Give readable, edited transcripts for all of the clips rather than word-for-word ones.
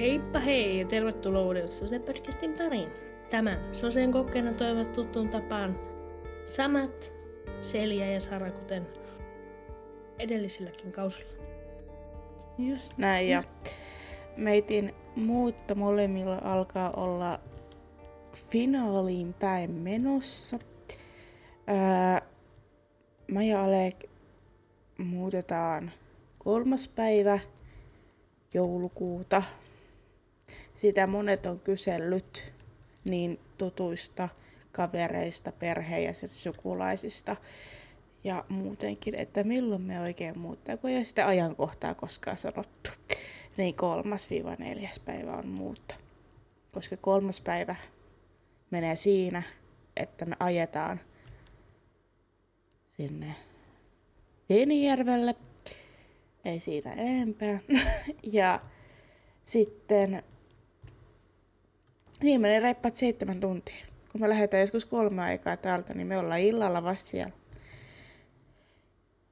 Heippa hei ja tervetuloa uuden Sose Podcastin pariin. Tämän Sosen kokeena toivat tuttuun tapaan Samat, Selja ja Sara, kuten edellisilläkin kausilla. Just näin, ja meitin muutto molemmilla alkaa olla finaaliin päin menossa. Maija Alek muutetaan 3. päivä joulukuuta. Sitä monet on kysellyt niin tutuista, kavereista, perheenjäsenistä, sukulaisista ja muutenkin, että milloin me oikein muuttaa, kun ei ole sitä ajankohtaa koskaan sanottu. Niin 3.–4. päivä on muutto. Koska 3. päivä menee siinä, että me ajetaan sinne Venijärvelle. Ei siitä enempää. Ja sitten niin menee reippaat 7 tuntia. Kun me lähdetään joskus 3 aikaa täältä, niin me ollaan illalla vasta siellä.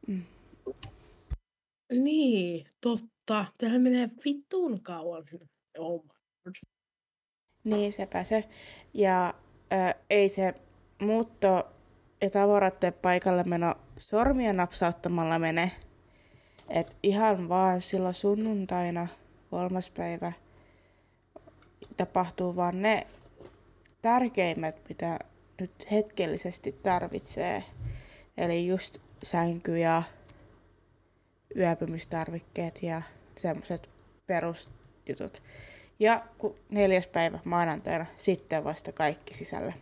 Mm. Niin, totta. Tähän menee vittuun kauan. Oh my God. Niin, sepä se. Ja ei se muutto ja tavaratteen paikalle meno sormia napsauttamalla mene. Et ihan vaan silloin sunnuntaina 3. päivä tapahtuu vaan ne tärkeimmät, mitä nyt hetkellisesti tarvitsee. Eli just sänky ja yöpymistarvikkeet ja semmoiset perusjutut. Ja 4. päivä maanantaina sitten vasta kaikki sisälle.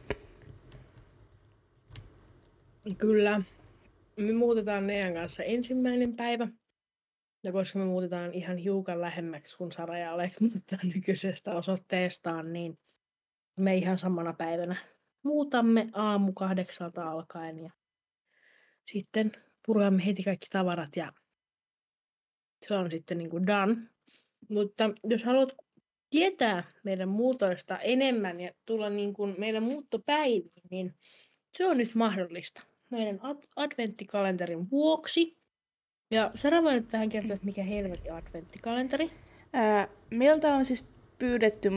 Kyllä. Me muutetaan meidän kanssa 1. päivä. Ja koska me muutetaan ihan hiukan lähemmäksi, kun Sara ja Alek muuttaa nykyisestä osoitteestaan, niin me ihan samana päivänä muutamme aamu 8:00 alkaen ja sitten puramme heti kaikki tavarat ja se on sitten niin kuin done. Mutta jos haluat tietää meidän muutoista enemmän ja tulla niin kuin meidän muuttopäiviin, niin se on nyt mahdollista meidän adventtikalenterin vuoksi. Ja Sara voi nyt tähän kertoa, mikä helvetin adventtikalenteri? Meiltä on siis pyydetty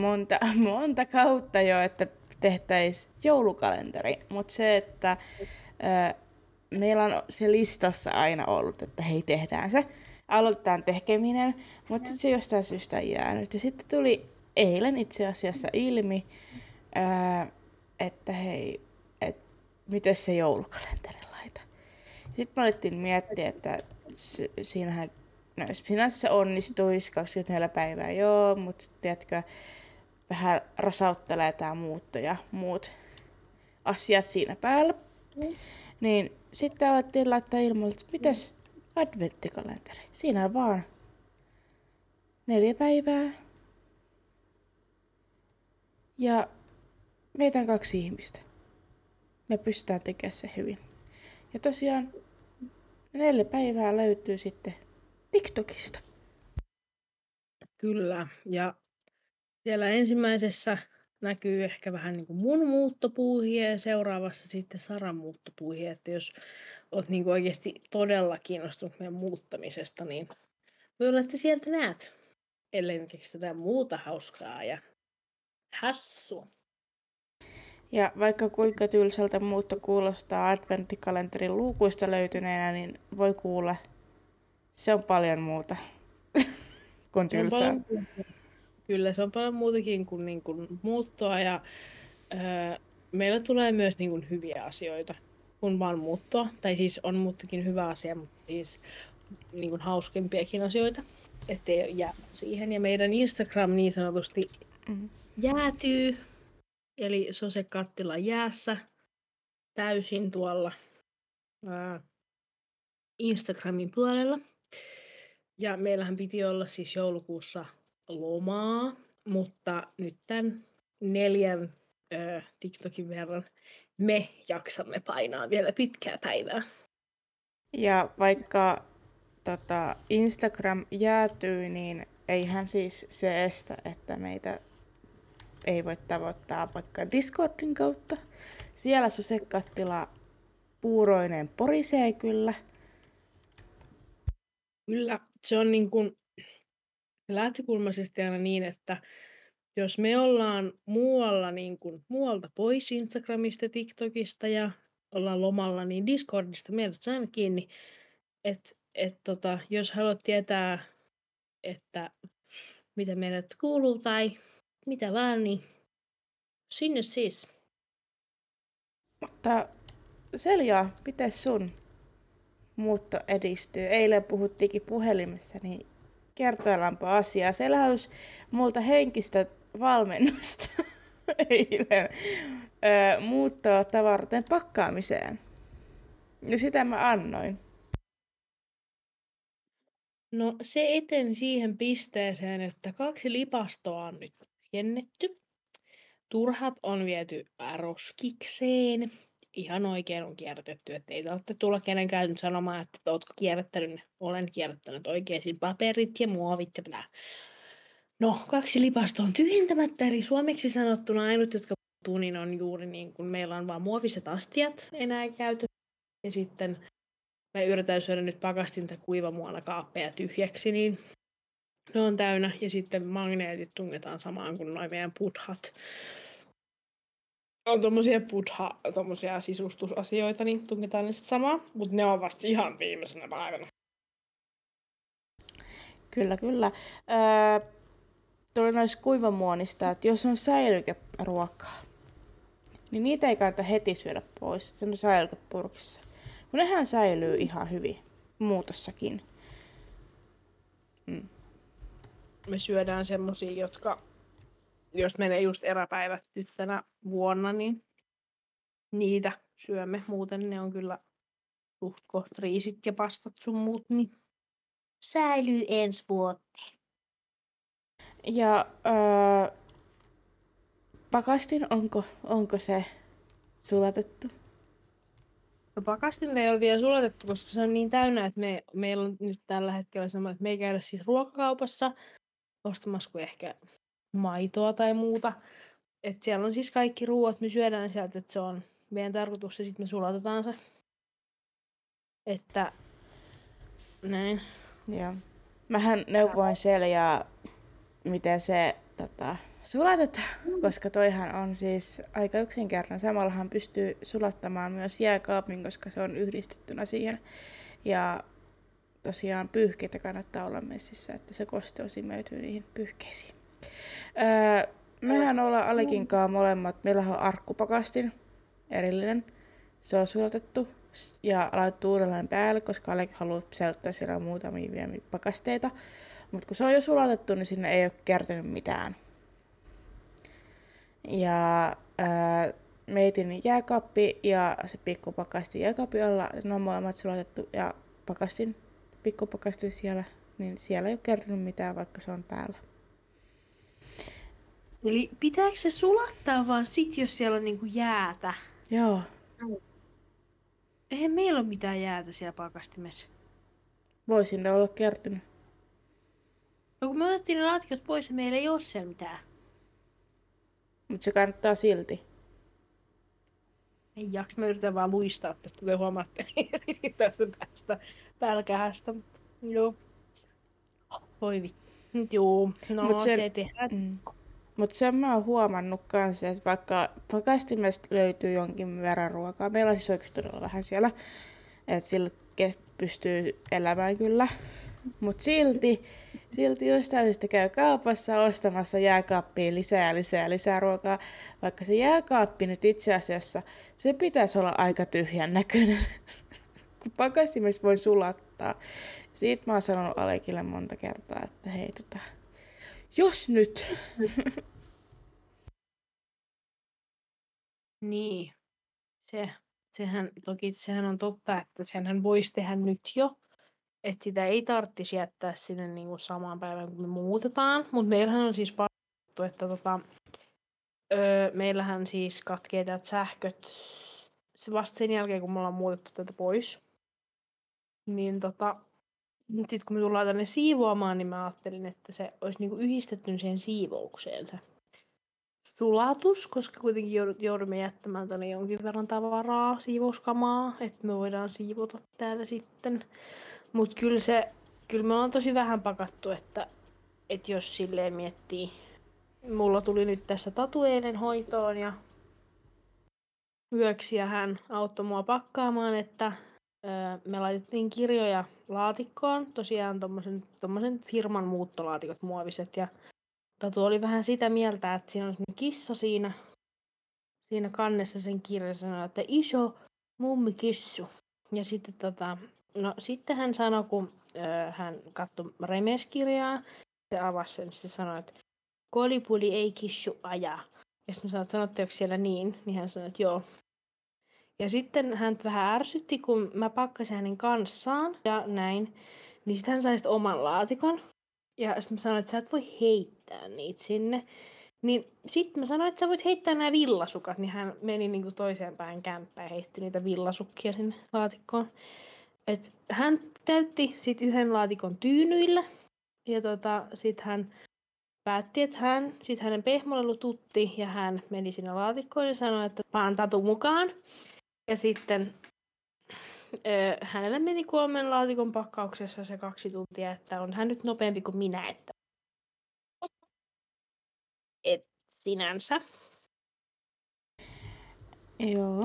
monta kautta jo, että tehtäisiin joulukalenteri, mutta se, että meillä on se listassa aina ollut, että hei, tehdään se, aloitetaan tekeminen, mutta sitten se jostain syystä jäänyt. Ja sitten tuli eilen itse asiassa ilmi, että hei, miten se joulukalenteri laita. Sitten me alettiin miettiä, että siinähän, no, sinänsä se onnistuisi 24 päivää, joo, mutta tiedätkö, vähän rasauttelee tämä muutto ja muut asiat siinä päällä. Mm. Niin sitten alettiin laittaa ilmoille, että mitäs adventtikalenteri? Siinä on vaan 4 päivää. Ja meitä on 2 ihmistä. Me pystytään tekemään se hyvin. Ja tosiaan 4 päivää löytyy sitten TikTokista. Kyllä, ja siellä ensimmäisessä näkyy ehkä vähän niin kuin mun muuttopuuhia ja seuraavassa sitten Saran muuttopuuhia. Että jos oot niin kuin oikeasti todella kiinnostunut meidän muuttamisesta, niin voi olla, että sieltä näet. Ellei keksi tätä muuta hauskaa ja hassua. Ja vaikka kuinka tylsältä muutto kuulostaa adventtikalenterin luukuista löytyneenä, niin voi kuulla, se on paljon muuta kuin tylsää. Kyllä, se on paljon muutakin kuin, niin kuin muuttoa ja meillä tulee myös niin kuin hyviä asioita kuin vaan muuttoa. Tai siis on muuttokin hyvä asia, mutta siis niin kuin hauskempiakin asioita, ettei jää siihen. Ja meidän Instagram niin sanotusti jäätyy. Eli Sose-kattila jäässä täysin tuolla Instagramin puolella. Ja meillähän piti olla siis joulukuussa lomaa, mutta nyt tämän 4 TikTokin verran me jaksamme painaa vielä pitkää päivää. Ja vaikka Instagram jäätyy, niin eihän siis se estä, että meitä ei voi tavoittaa vaikka Discordin kautta. Siellä Sose-kattila puuroineen porisee kyllä. Kyllä, se on niin kuin lähtökulmaisesti aina niin, että jos me ollaan muualla niin kuin muualta pois Instagramista, TikTokista ja ollaan lomalla, niin Discordista meidät saa kiinni. Että jos haluat tietää, että mitä meidät kuuluu tai mitä vaan, niin sinne siis. Mutta Selja, miten sun muutto edistyy? Eilen puhuttiinkin puhelimessa, niin kertoillaanpa asiaa. Selja halusi multa henkistä valmennusta eilen muuttoa tavaroiden pakkaamiseen. Ja sitä mä annoin. No se eteni siihen pisteeseen, että 2 lipastoa on nyt jennetty. Turhat on viety roskikseen. Ihan oikein on kierrätetty, että ei tarvitse tulla kenenkään nyt sanomaan, että ootko kierrättänyt. Olen kierrättänyt oikeisiin paperit ja muovit ja nää. No, 2 lipastoa on tyhjentämättä, eli suomeksi sanottuna ainut, jotka puuttuu, niin on juuri niin kuin meillä on vaan muoviset astiat enää käytössä. Ja sitten mä yritän syödä nyt pakastinta kuivamuona kaappeja tyhjäksi, niin ne on täynnä. Ja sitten magneetit tungetaan samaan kuin noi meidän puthat. On tommosia tommosia sisustusasioita, niin tungetaan ne sitten samaa, mutta ne on vasta ihan viimeisenä päivänä. Kyllä. Tuli noissa kuivamuonista, että jos on säilykeruokaa, niin niitä ei kannata heti syödä pois, se on säilykepurkissa. Kun nehän säilyy ihan hyvin muutossakin. Mm. Me syödään semmosia, jotka, jos menee just eräpäivät nyt tänä vuonna, niin niitä syömme. Muuten ne on kyllä suht koht riisit ja pastat sun muut, niin säilyy ensi vuoteen. Ja pakastin, onko se sulatettu? No pakastin ei ole vielä sulatettu, koska se on niin täynnä, että meillä on nyt tällä hetkellä semmoinen, että me ei käydä siis ruokakaupassa ostamassa kuin ehkä maitoa tai muuta. Että siellä on siis kaikki ruoat, me syödään sieltä, että se on meidän tarkoitus ja sitten me sulatetaan se. Että näin. Joo. Mähän neuvoin Seljaa, miten se sulatetaan, koska toihan on siis aika yksinkertainen. Samallahan pystyy sulattamaan myös jääkaapin, koska se on yhdistettynä siihen. Ja tosiaan pyyhkeitä kannattaa olla messissä, että se kosteus imeytyy niihin pyyhkeisiin. Mehän ollaan Alekinkaan molemmat. Meillähän on arkkupakastin erillinen. Se on sulatettu ja laitettu uudelleen päälle, koska Alek haluaa säilyttää siellä muutamia vielä pakasteita. Mutta kun se on jo sulatettu, niin sinne ei ole kertynyt mitään. Ja meitin jääkaappi ja se pikkupakasti jääkaappi alla, ne on molemmat sulatettu ja pakastin, pikkupakasti siellä, niin siellä ei ole kertynyt mitään, vaikka se on päällä. Eli pitääkö se sulattaa vaan sit, jos siellä on niinku jäätä? Joo. Eihän meillä ole mitään jäätä siellä pakastimessa. Voi sinne olla kertynyt. No kun me otettiin ne latkot pois, meillä ei ole siellä mitään. Mut se kannattaa silti. Ei jaks, mä yritän vaan luistaa tästä, kun huomaatte tästä pälkähästä. Joo. Voi vittu. Joo, no mut se tehdään. Mutta sen mä oon huomannut kanssa, että vaikka pakastimesta löytyy jonkin verran ruokaa, meillä on siis oikeasti todella vähän siellä, että sillä pystyy elämään kyllä, mutta silti jostain syystä käy kaupassa ostamassa jääkaappiin lisää ruokaa, vaikka se jääkaappi nyt itse asiassa, se pitäisi olla aika tyhjän näköinen, kun pakastimesta voi sulattaa. Siitä mä oon sanonut Alekille monta kertaa, että hei jos nyt! Niin, sehän on totta, että senhän voisi tehdä nyt jo. Että sitä ei tarvitsisi jättää sinne niinku samaan päivään, kun me muutetaan. Mutta meillähän on siis parattu, että meillähän siis katkee täältä sähköt se vasta sen jälkeen, kun me ollaan muutettu tätä pois. Niin sitten kun me tullaan tänne siivoamaan, niin mä ajattelin, että se olisi niinku yhdistetty siihen siivoukseen se sulatus, koska kuitenkin joudumme jättämään tänne jonkin verran tavaraa, siivouskamaa, että me voidaan siivota täällä sitten. Mutta kyllä me ollaan tosi vähän pakattu, että että jos silleen miettii, mulla tuli nyt tässä Tatu eilen hoitoon ja yöksi ja hän auttoi mua pakkaamaan, että me laitettiin kirjoja laatikkoon, tosiaan tommosen firman muuttolaatikot muoviset ja Tatu oli vähän sitä mieltä, että siinä on kissa siinä kannessa sen kirjan sanoi, että iso mummikissu. Ja sitten sitten hän sanoi, kun hän katsoi Remes-kirjaa, se avasi sen, sitten sanoi, että kolipuli ei kissu ajaa. Ja sitten mä sanoin, että sanotteko siellä niin? Niin hän sanoi, että joo. Ja sitten hän vähän ärsytti, kun mä pakkasin hänen kanssaan ja näin. Niin sitten hän sai sitten oman laatikon. Ja sitten mä sanoin, että sä et voi heittää niitä sinne. Niin sitten mä sanoin, että sä voit heittää nämä villasukat. Niin hän meni niinku toiseen päin kämppään ja heitti niitä villasukkia sinne laatikkoon. Et hän täytti sitten yhden laatikon tyynyillä. Ja sitten hän päätti, että sitten hänen pehmolelu tutti ja hän meni sinne laatikkoon ja sanoi, että vaan Tatu mukaan. Ja sitten hänelle meni 3 laatikon pakkauksessa se 2 tuntia, että on hän nyt nopeampi kuin minä, että et sinänsä. Joo.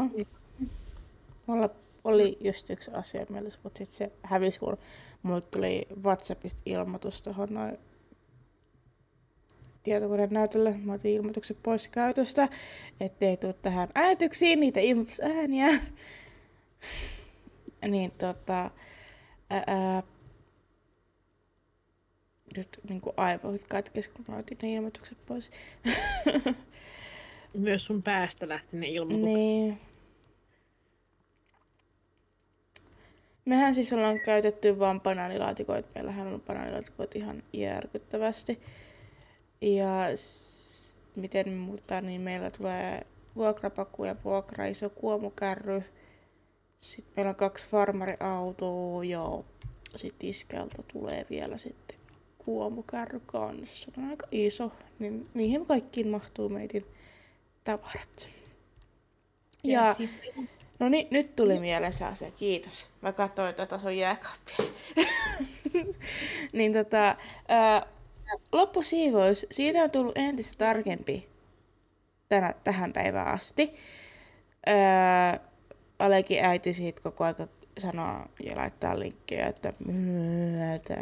Mulla oli just yksi asia mielessä, mutta sitten se hävisi, kun mulle tuli WhatsAppista ilmoitus tuohon noin tietokoneen näytölle. Mä otin ilmoitukset pois käytöstä, ettei tule tähän äänetyksiin niitä ilmoitusääniä. Niin nyt niinku aivoit katkes, kun mä otin ne ilmoitukset pois. Myös sun päästä lähti ne ilmoitukset. Niin. Mehän siis ollaan käytetty vaan banaanilaatikoita. Meillähän on banaanilaatikoita ihan järkyttävästi. Ja miten me muutetaan, niin meillä tulee vuokrapaku ja vuokraiso kuomukärry. Sitten meillä on 2 farmariautoa ja sitten iskältä tulee vielä sitten kuomukärry kanssa. Se on aika iso, niin niihin kaikkiin mahtuu meitin tavarat. Ja no niin, nyt tuli mieleen se asia, kiitos. Mä katsoin tätä sun jääkaappia. Niin loppusiivous, siitä on tullut entistä tarkempi tähän päivään asti. Alekin äiti siitä koko ajan sanoo ja laittaa linkkejä, että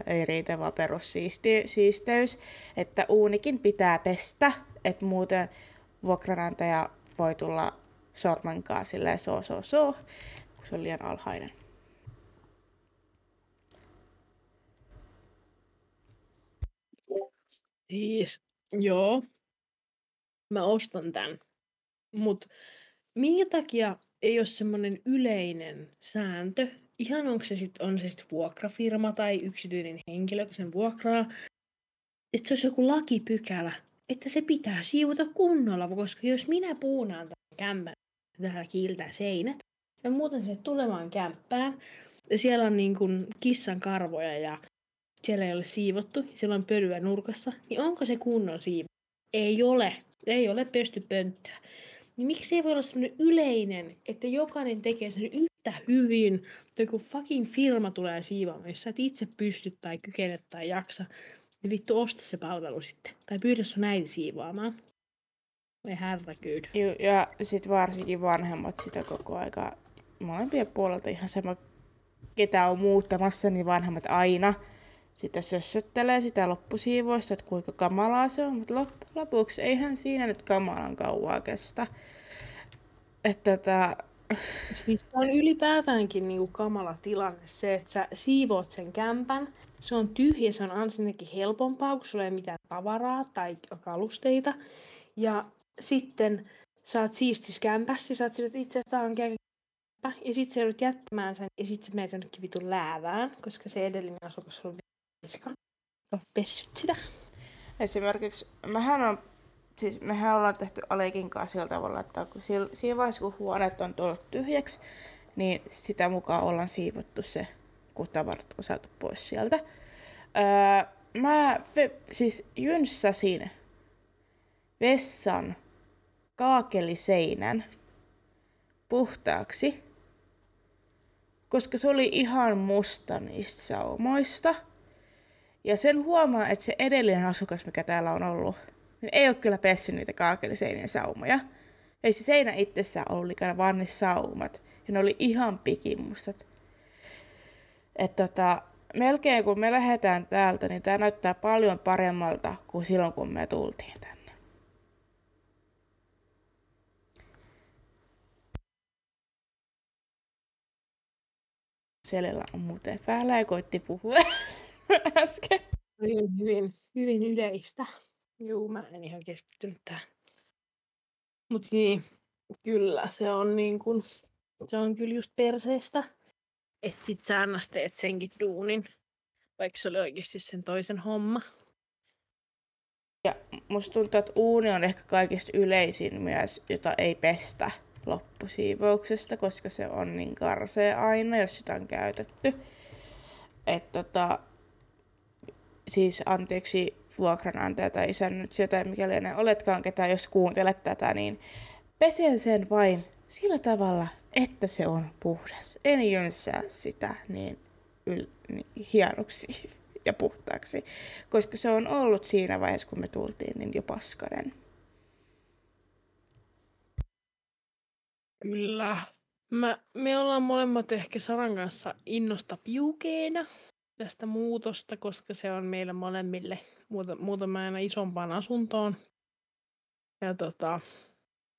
ei riitä vaan perussiisteys, että uunikin pitää pestä, että muuten vuokranantaja voi tulla sormankaan silleen kun se on liian alhainen. Siis, joo, mä ostan tän, mut minkä takia ei ole semmoinen yleinen sääntö, ihan on se sit vuokrafirma tai yksityinen henkilö, joka sen vuokraa, että se olisi joku lakipykälä, että se pitää siivota kunnolla, koska jos minä puunaan tämän kämpän, täällä kiiltää seinät, ja muuten sinne tulemaan kämppään, ja siellä on niin kuin kissan karvoja ja siellä ei ole siivottu, siellä on pölyä nurkassa, niin onko se kunnon siivo? Ei ole pesty pönttöä. Niin miksi ei voi olla semmoinen yleinen, että jokainen tekee sen yhtä hyvin, tai kun fucking firma tulee siivoamaan, jos sä et itse pysty tai kykene tai jaksa, niin vittu osta se palvelu sitten, tai pyydä sun äiti siivoamaan. Voi härräkyyd. Ja sit varsinkin vanhemmat sitä koko aikaa, molempien puolelta ihan sama, ketä on muuttamassa, niin vanhemmat aina sitä sössöttelee sitä loppusiivoista, että kuinka kamalaa se on, mutta loppujen lopuksi eihän siinä nyt kamalan kauaa kestä. Että Siis on ylipäätäänkin niinku kamala tilanne se, että sä siivoot sen kämpän, se on tyhjä, se on ensinnäkin helpompaa, kun sulla ei ole mitään tavaraa tai kalusteita. Ja sitten sä oot siistis kämpässä, sä oot sille, että itse asiassa tää on kämpä, ja sit sä joudut jättämään sen, ja sit sä menet jonnekin vitun läävään, koska se edellinen asukas on pessyt sitä. Esimerkiksi mehän ollaan tehty Alekin kanssa sillä tavalla, että siinä vaiheessa kun huoneet on tullut tyhjäksi, niin sitä mukaan ollaan siivottu se, kun tavarat on saatu pois sieltä. Mä siis jynssäsin vessan kaakeliseinän puhtaaksi, koska se oli ihan musta niistä saumoista. Ja sen huomaa, että se edellinen asukas, mikä täällä on ollut, niin ei ole kyllä pessyt niitä kaakeliseinien saumoja. Ei se seinä itsessään ollut likana, vaan ne saumat. Ja ne oli ihan pikimustat. Että melkein kun me lähdetään täältä, niin tää näyttää paljon paremmalta kuin silloin, kun me tultiin tänne. Seljalla on muuten päällä ja koitti puhua äsken. Hyvin yleistä. Juu, mä en ihan keskittynyt tähän. Mut niin, kyllä se on niin kun, se on kyllä just perseestä. Että sit sä annas teet senkin duunin, vaikka se oli oikeesti sen toisen homma. Ja musta tuntuu, että uuni on ehkä kaikista yleisin myös, jota ei pestä loppusiivouksesta, koska se on niin karsea aina, jos sitä on käytetty. Että siis anteeksi vuokranantaja tai isännöitsijä tai mikäli enää oletkaan ketään, jos kuuntelet tätä, niin pesen sen vain sillä tavalla, että se on puhdas. En jönssää sitä niin hienoksi ja puhtaaksi, koska se on ollut siinä vaiheessa, kun me tultiin, niin jo paskanen. Kyllä. Me ollaan molemmat ehkä Saran kanssa innosta piukeena tästä muutosta, koska se on meillä molemmille muutama isompaan asuntoon. Ja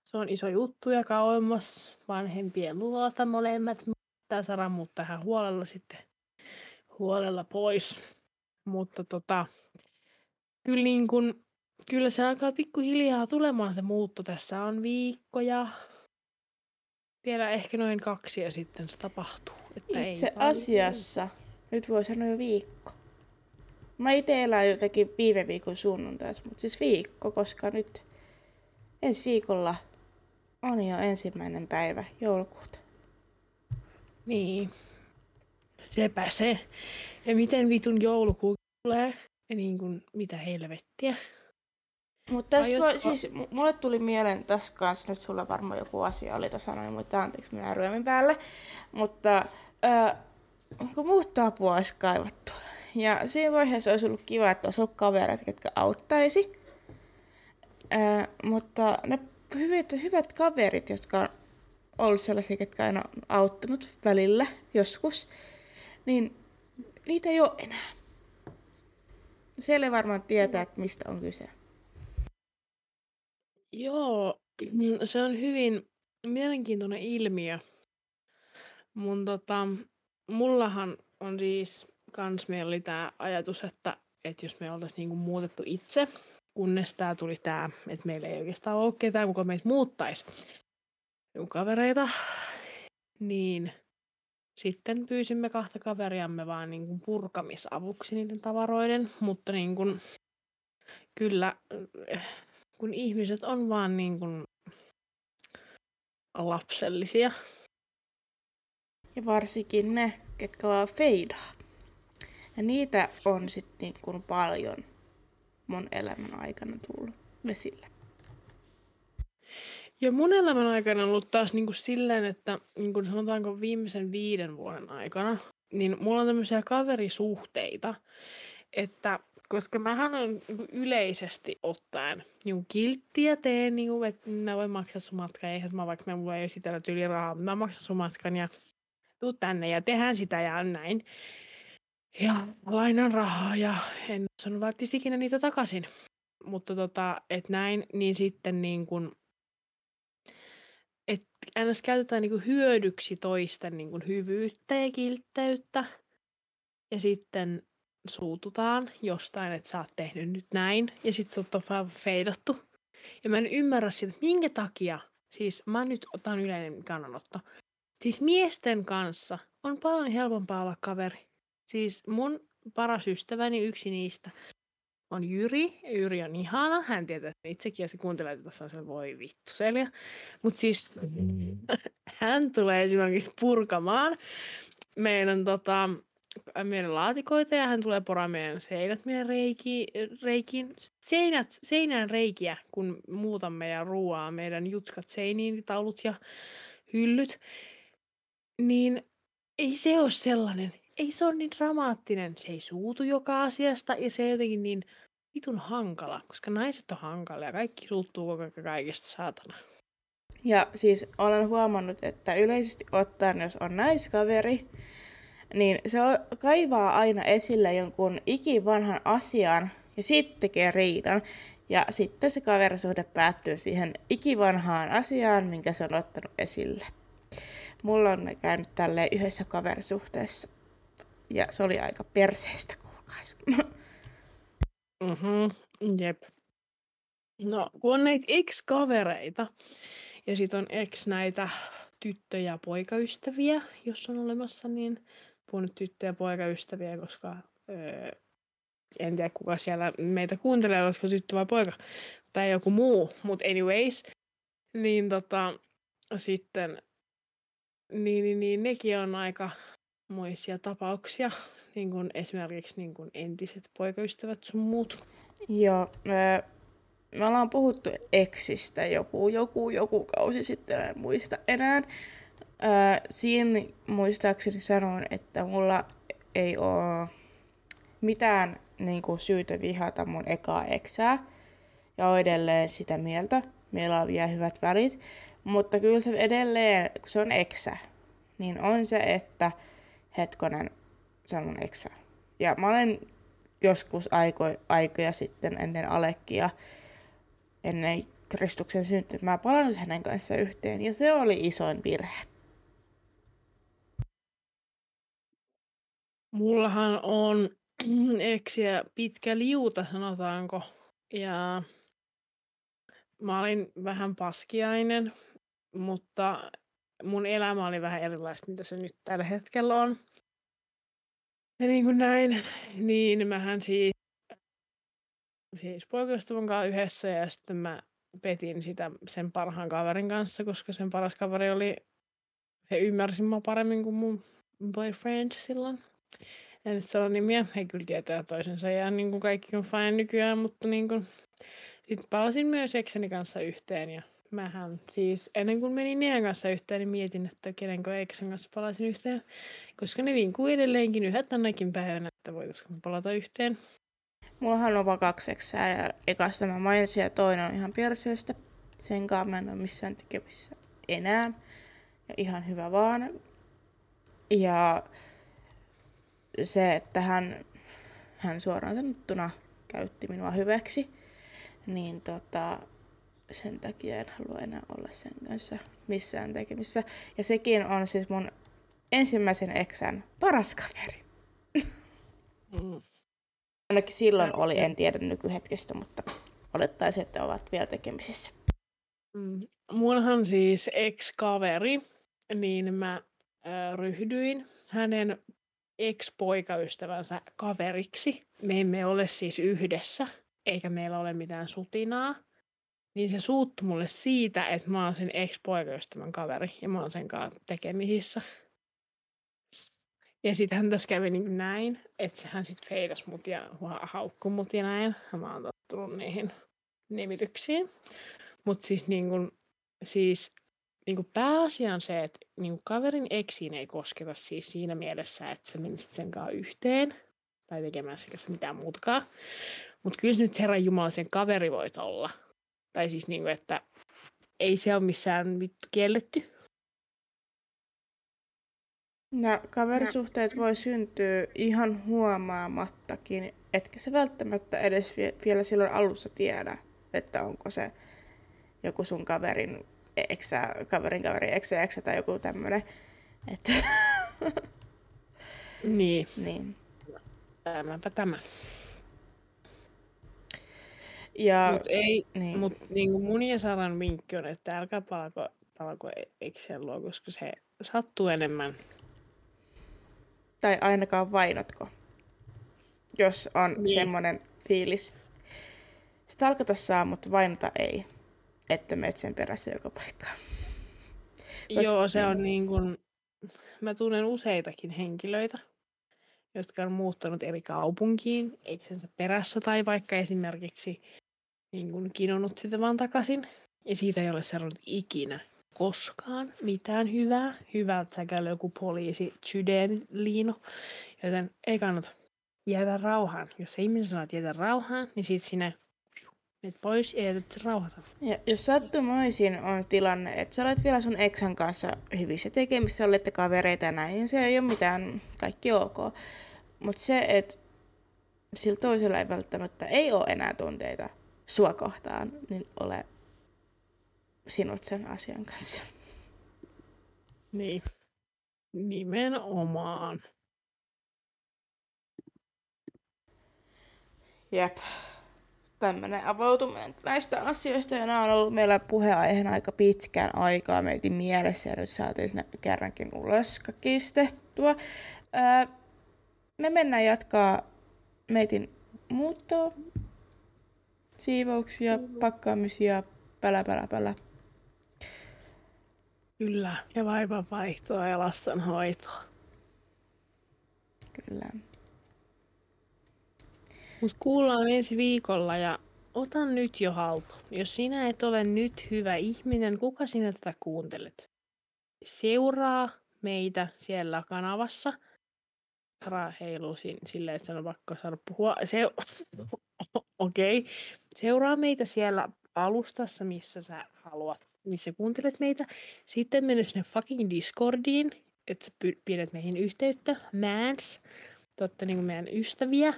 se on iso juttu ja kauemmas vanhempien luota molemmat. Tää Sara muuttaa tähän huolella sitten pois. Mutta kyllä, niin kun, kyllä se alkaa pikkuhiljaa tulemaan se muutto. Tässä on viikkoja. Vielä ehkä noin 2 ja sitten se tapahtuu. Että itse asiassa nyt voi sanoa jo viikko. Mä itse elän jotenkin viime viikon sunnuntaisi, mutta siis viikko, koska nyt ensi viikolla on jo 1. päivä joulukuuta. Niin. Sepä se. Ja miten vitun joulukuu tulee? Ja niin kuin mitä helvettiä. Mutta siis mulle tuli mieleen tässä kanssa, nyt sulla varmaan joku asia oli tuossa noin, mutta anteeksi minä ryömin päälle. Mutta kun muuttaa apua olisi kaivattu. Ja siinä vaiheessa olisi ollut kiva, että olisi ollut kavereita, ketkä auttaisi. Mutta ne hyvät kaverit, jotka on ollut sellaisia, ketkä aina on auttanut välillä joskus, niin niitä ei ole enää. Siellä ei varmaan tietää, että mistä on kyse. Joo, se on hyvin mielenkiintoinen ilmiö. Mullahan on siis kans, meillä oli tää ajatus, että jos me oltais niinku muutettu itse, kunnes tää tuli tää, että meillä ei oikeastaan ole ketään, kuka meitä muuttaisi kavereita, niin sitten pyysimme 2 kaveriamme vaan niin kuin purkamisavuksi niiden tavaroiden, mutta niin kuin, kyllä kun ihmiset on vaan niin kuin lapsellisia. Ja varsinkin ne, ketkä vaan feidaa. Ja niitä on sitten niin kuin paljon mun elämän aikana tullut vesille. Ja mun elämän aikana on ollut taas niin kuin silleen, että niin kuin sanotaanko viimeisen 5 vuoden aikana, niin mulla on tämmöisiä kaverisuhteita, että koska mähän on yleisesti ottaen niin kilttiä teen, niin kuin, että mä voin maksaa sun matkan, eihän mä vaikka mulla ei ole sitä tyyli rahaa, mä maksan sun matkan ja tuu tänne ja tehdään sitä ja näin. Ja lainan rahaa ja en sanonut välttämättä ikinä niitä takaisin. Mutta et näin, niin sitten niin kun, et aina käytetään niin kun hyödyksi toisten niin kun hyvyyttä ja kiltteyttä. Ja sitten suututaan jostain, että sä oot tehnyt nyt näin. Ja sitten sut on vaan feidattu. Ja mä en ymmärrä sitä, minkä takia, siis mä nyt otan yleinen kannanotto. Siis miesten kanssa on paljon helpompaa olla kaveri. Siis mun paras ystäväni, yksi niistä, on Jyri. Jyri on ihana. Hän tietää itsekin ja se kuuntelee, että tässä on se voi vittu Selja. Mutta siis hän tulee esimerkiksi purkamaan meidän, meidän laatikoita ja hän tulee poraamaan meidän seinät meidän reikiin. Seinään reikiä, kun muutamme ja ruoaa meidän jutskat seiniin, taulut ja hyllyt. Niin ei se ole sellainen ei se ole niin dramaattinen. Se ei suutu joka asiasta ja se on jotenkin niin vitun hankala, koska naiset on hankalia. Kaikki suuttuu koko kaikesta saatana. Ja siis olen huomannut, että yleisesti ottaen, jos on naiskaveri, niin se kaivaa aina esille jonkun ikivanhan asian ja sitten tekee riidan. Ja sitten se kaverisuhde päättyy siihen ikivanhaan asiaan, minkä se on ottanut esille. Mulla on käynyt tälleen yhdessä kaverisuhteessa. Ja se oli aika perseistä, kuulkaas. Mhm, jep. No, kun on näitä ex-kavereita ja sit on ex näitä tyttöjä ja poikaystäviä, jos on olemassa, niin puhun tyttöjä ja poikaystäviä, koska en tiedä kuka siellä meitä kuuntelee, olisiko tyttö vai poika tai joku muu, mutta anyways, niin sitten niin nekin on aika moisia tapauksia, niin kuin esimerkiksi niin kuin entiset poikaystävät sun muut. Joo, me ollaan puhuttu existä joku kausi sitten, en muista enää. Siinä muistaakseni sanoin, että mulla ei ole mitään niin kuin syytä vihata mun ekaa eksää ja on edelleen sitä mieltä. Meillä on vielä hyvät välit, mutta kyllä se edelleen, kun se on eksä, niin on se, että hetkonen, se on mun eksä. Ja mä olen joskus aikoja sitten ennen Alekkia, ennen Kristuksen syntymää palannut hänen kanssaan yhteen ja se oli isoin virhe. Mullahan on eksiä pitkä liuta, sanotaanko. Ja mä olin vähän paskiainen, mutta mun elämä oli vähän erilaista, mitä se nyt tällä hetkellä on. Ja niin kuin näin, niin mähän siis poikaystävän kanssa yhdessä ja sitten mä petin sitä sen parhaan kaverin kanssa, koska sen paras kaveri oli, se ymmärsi mä paremmin kuin mun boyfriend silloin. En nyt sano nimiä, he kyllä tietää toisensa ja niin kuin kaikki on fine nykyään, mutta niin kuin sitten palasin myös ekseni kanssa yhteen ja mähän siis ennen kuin menin niiden kanssa yhteen, niin mietin, että kenenkö eksen kanssa palasin yhteen, koska ne vinkuu edelleenkin yhä tänäkin päivänä, että voitaisiin palata yhteen. Mullahan on vaan 2 eksää ja ekasta mä mainitsin ja toinen on ihan perseestä. Senkaan mä en ole missään tekemissä enää ja ihan hyvä vaan. Ja se, että hän suoraan sanottuna käytti minua hyväksi, niin sen takia en halua enää olla sen kanssa missään tekemissä. Ja sekin on siis mun ensimmäisen eksän paras kaveri. Mm. Ainakin silloin oli, en tiedä nykyhetkestä, mutta olettaisin, että ovat vielä tekemisissä. Munhan siis ex-kaveri, niin mä ryhdyin hänen ex-poikaystävänsä kaveriksi. Me emme ole siis yhdessä, eikä meillä ole mitään sutinaa. Niin se suuttui mulle siitä, että mä oon sen ex-poikaystävän kaveri ja mä oon sen kanssa tekemisissä. Ja sit hän tässä kävi niin näin, että sehän sit feidasi mut ja haukkui mut ja näin. Mä oon tottunut niihin nimityksiin. Mut siis niin kuin pääasia on se, että niin kaverin eksiin ei kosketa siis siinä mielessä, että sä menisit sen kanssa yhteen tai tekemään sen kanssa mitään muutkaan. Mut kyllä nyt Herran Jumala sen kaveri voit olla. Tai siis niin kuin, että ei se ole missään vittu kielletty. No, kaverisuhteet voi syntyä ihan huomaamattakin, etkä se välttämättä edes vielä silloin alussa tiedä, että onko se joku sun kaverin eksä, kaverin eksä tai joku tämmönen. Et niin. Tämäpä. Mutta niinku mun ja Saran vinkki on, että älkää palako eksän luo, koska se sattuu enemmän. Tai ainakaan vainotko, jos on semmoinen fiilis. Stalkata saa, mutta vainota ei, että menet sen perässä joka paikkaan. Joo, se on niin kuin, mä tunnen useitakin henkilöitä, jotka on muuttanut eri kaupunkiin, eksänsä perässä tai vaikka esimerkiksi niin kuin kinonut sitä vaan takaisin. Ja siitä ei ole seurannut ikinä koskaan mitään hyvää. Hyvältä säkällä joku poliisi, sydänliino. Joten ei kannata jäädä rauhaan. Jos ihminen sanoo, että jätä rauhaan, niin sitten sinä menet pois ja jätät sen rauhata. Ja jos sattumoisin on tilanne, että sä olet vielä sun eksän kanssa hyvissä tekemissä, olette kavereita näin, niin se ei ole mitään, kaikki ok. Mutta se, että sillä toisella ei välttämättä ei ole enää tunteita sua kohtaan, niin ole sinut sen asian kanssa. Niin. Nimenomaan. Jep. Tämmöinen avautuminen näistä asioista, ja nämä on ollut meillä puheenaiheena aika pitkään aikaa. Meitin mielessä, ja nyt saatiin sinne kerrankin ulos kakistettua. Me mennään jatkaa meitin muuttoa, siivouksia, pakkaamisia, pälä. Kyllä, ja vaivan vaihtoa ja lastenhoitoa. Kyllä. Mut kuullaan ensi viikolla, ja ota nyt jo haltuun. Jos sinä et ole nyt hyvä ihminen, kuka sinä tätä kuuntelet? Seuraa meitä siellä kanavassa. Sara heiluu silleen, että sen on pakko saada puhua. Okei. Seuraa meitä siellä alustassa, missä sä haluat, missä kuuntelet meitä. Sitten mene sinne fucking Discordiin, että sä pidät meihin yhteyttä. Totta niin kuin meidän ystäviä.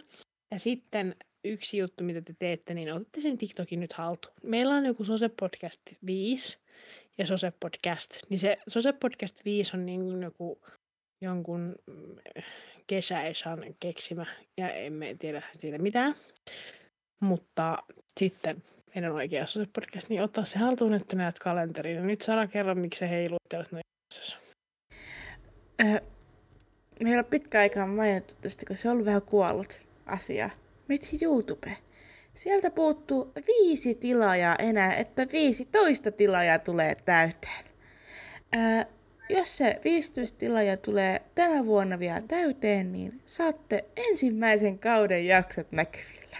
Ja sitten yksi juttu, mitä te teette, niin otatte sen TikTokin nyt haltuun. Meillä on joku Sose Podcast 5 ja Sose Podcast. Niin se Sose Podcast 5 on niin joku jonkun kesäisän keksimä, ja emme tiedä siitä mitään. Mutta sitten meidän oikea Sose Podcast, niin ottaa se haltuun, että näet kalenteriin. Ja nyt Sara, kerro, miksi se heiluittelet noin jossain. Meillä on pitkä aikaa mainittu tästä, kun se on ollut vähän kuollut asia. Mietin YouTube. Sieltä puuttuu 5 tilaajaa enää, että 15 tilaajaa tulee täyteen. Jos se 15 tilaajaa tulee tänä vuonna vielä täyteen, niin saatte ensimmäisen kauden jaksot näkyvillä.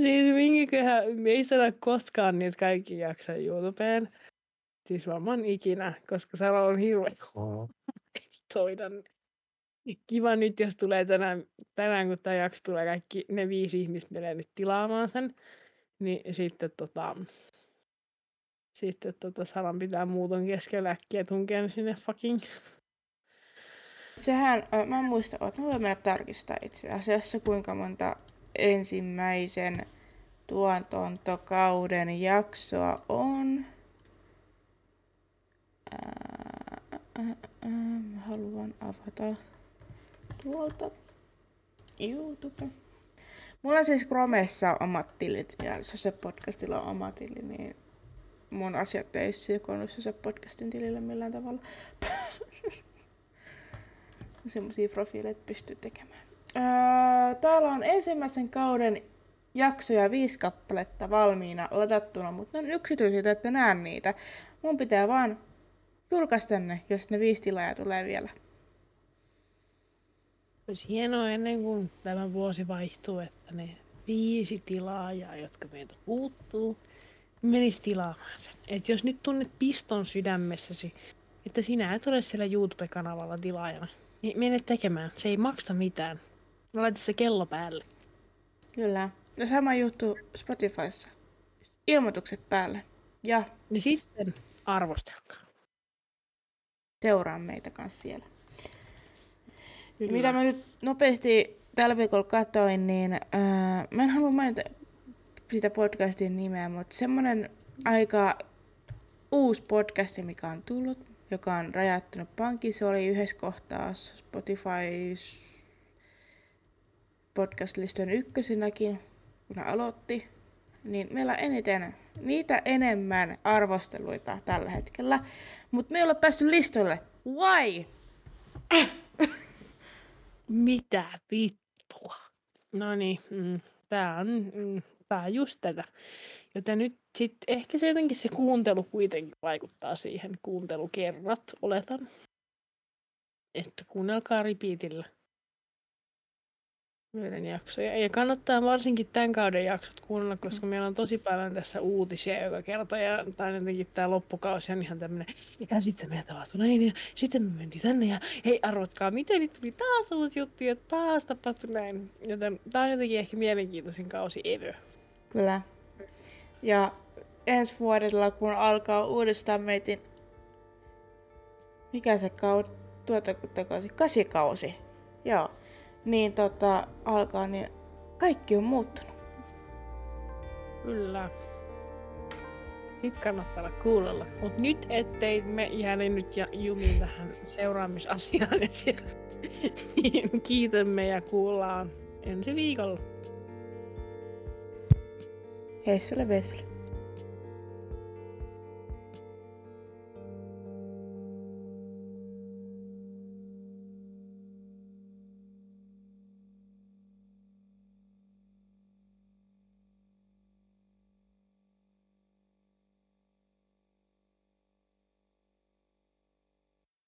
Siis minkäköhän, me ei saada koskaan niitä kaikki jaksoja YouTubeen. Siis varmaan ikinä, koska Sara on hirveä. Toidan. Kiva nyt, jos tulee tänään kun tämä jakso tulee, kaikki ne 5 ihmistä menee nyt tilaamaan sen, niin sitten Salan pitää muuton keskellä äkkiä tunkea sinne fucking. Sehän, mä en muista, että mä voin mennä tarkistaa itse asiassa, kuinka monta ensimmäisen tuotantokauden jaksoa on. Mä haluan avata tuolta YouTube. Mulla on siis Chromessa omat tilit, ja Sose Podcastilla on oma tili, niin mun asiat ei sikonut Sose Podcastin tilille millään tavalla. Semmosia profiileita pystyy tekemään. Täällä on ensimmäisen kauden jaksoja 5 kappaletta valmiina ladattuna, mutta ne on yksityisiltä, että näen niitä. Mun pitää vaan julkaista ne, jos ne 5 tilaajaa tulee vielä. Olisi hienoa ennen kuin tämä vuosi vaihtuu, että ne 5 tilaajaa, jotka meiltä puuttuu, menis tilaamaan sen. Et jos nyt tunnet piston sydämessäsi, että sinä et ole siellä YouTube-kanavalla tilaajana, niin mene tekemään. Se ei maksa mitään. Mä laitan se kello päälle. Kyllä. No sama juttu Spotifyssa. Ilmoitukset päälle. Ja sitten arvostelkaa. Seuraa meitä kanssa siellä. Kyllä. Mitä mä nyt nopeasti tällä viikolla katsoin, niin mä en halua mainita sitä podcastin nimeä, mutta semmonen aika uusi podcast, mikä on tullut, joka on räjäyttänyt pankin. Se oli yhdessä kohtaa Spotify podcast-liston ykkösenäkin, kun aloitti. Niin meillä on enemmän arvosteluita tällä hetkellä, mutta me ei olla päässyt listoille. Why? Mitä vittua? Noniin, tää on just tätä. Joten nyt sit ehkä se jotenkin se kuuntelu kuitenkin vaikuttaa siihen. Kuuntelukerrat, oletan. Että kuunnelkaa repeatillä. yhden jaksoja. Ja kannattaa varsinkin tämän kauden jaksot kuunnella, koska meillä on tosi paljon tässä uutisia joka kerta. Ja tai jotenkin tämä loppukausi on ihan tämmöinen, ja sitten me tapahtui näin, ja sitten me mentiin tänne, ja hei arvatkaa, miten nyt tuli taas uusi juttu, ja taas tapahtui näin. Joten tämä on jotenkin ehkä mielenkiintoisin kausi ever. Kyllä. Ja ensi vuodella, kun alkaa uudestaan meitin, mikä se tuotokausi? 8 kausi. Joo. Niin alkaa, niin kaikki on muuttunut. Kyllä. Nyt kannattaa kuunnella. Mut nyt ettei me jääni nyt ja jumiin tähän seuraamisasiaan. Kiitämme ja kuullaan ensi viikolla. Hei sulle Vesli.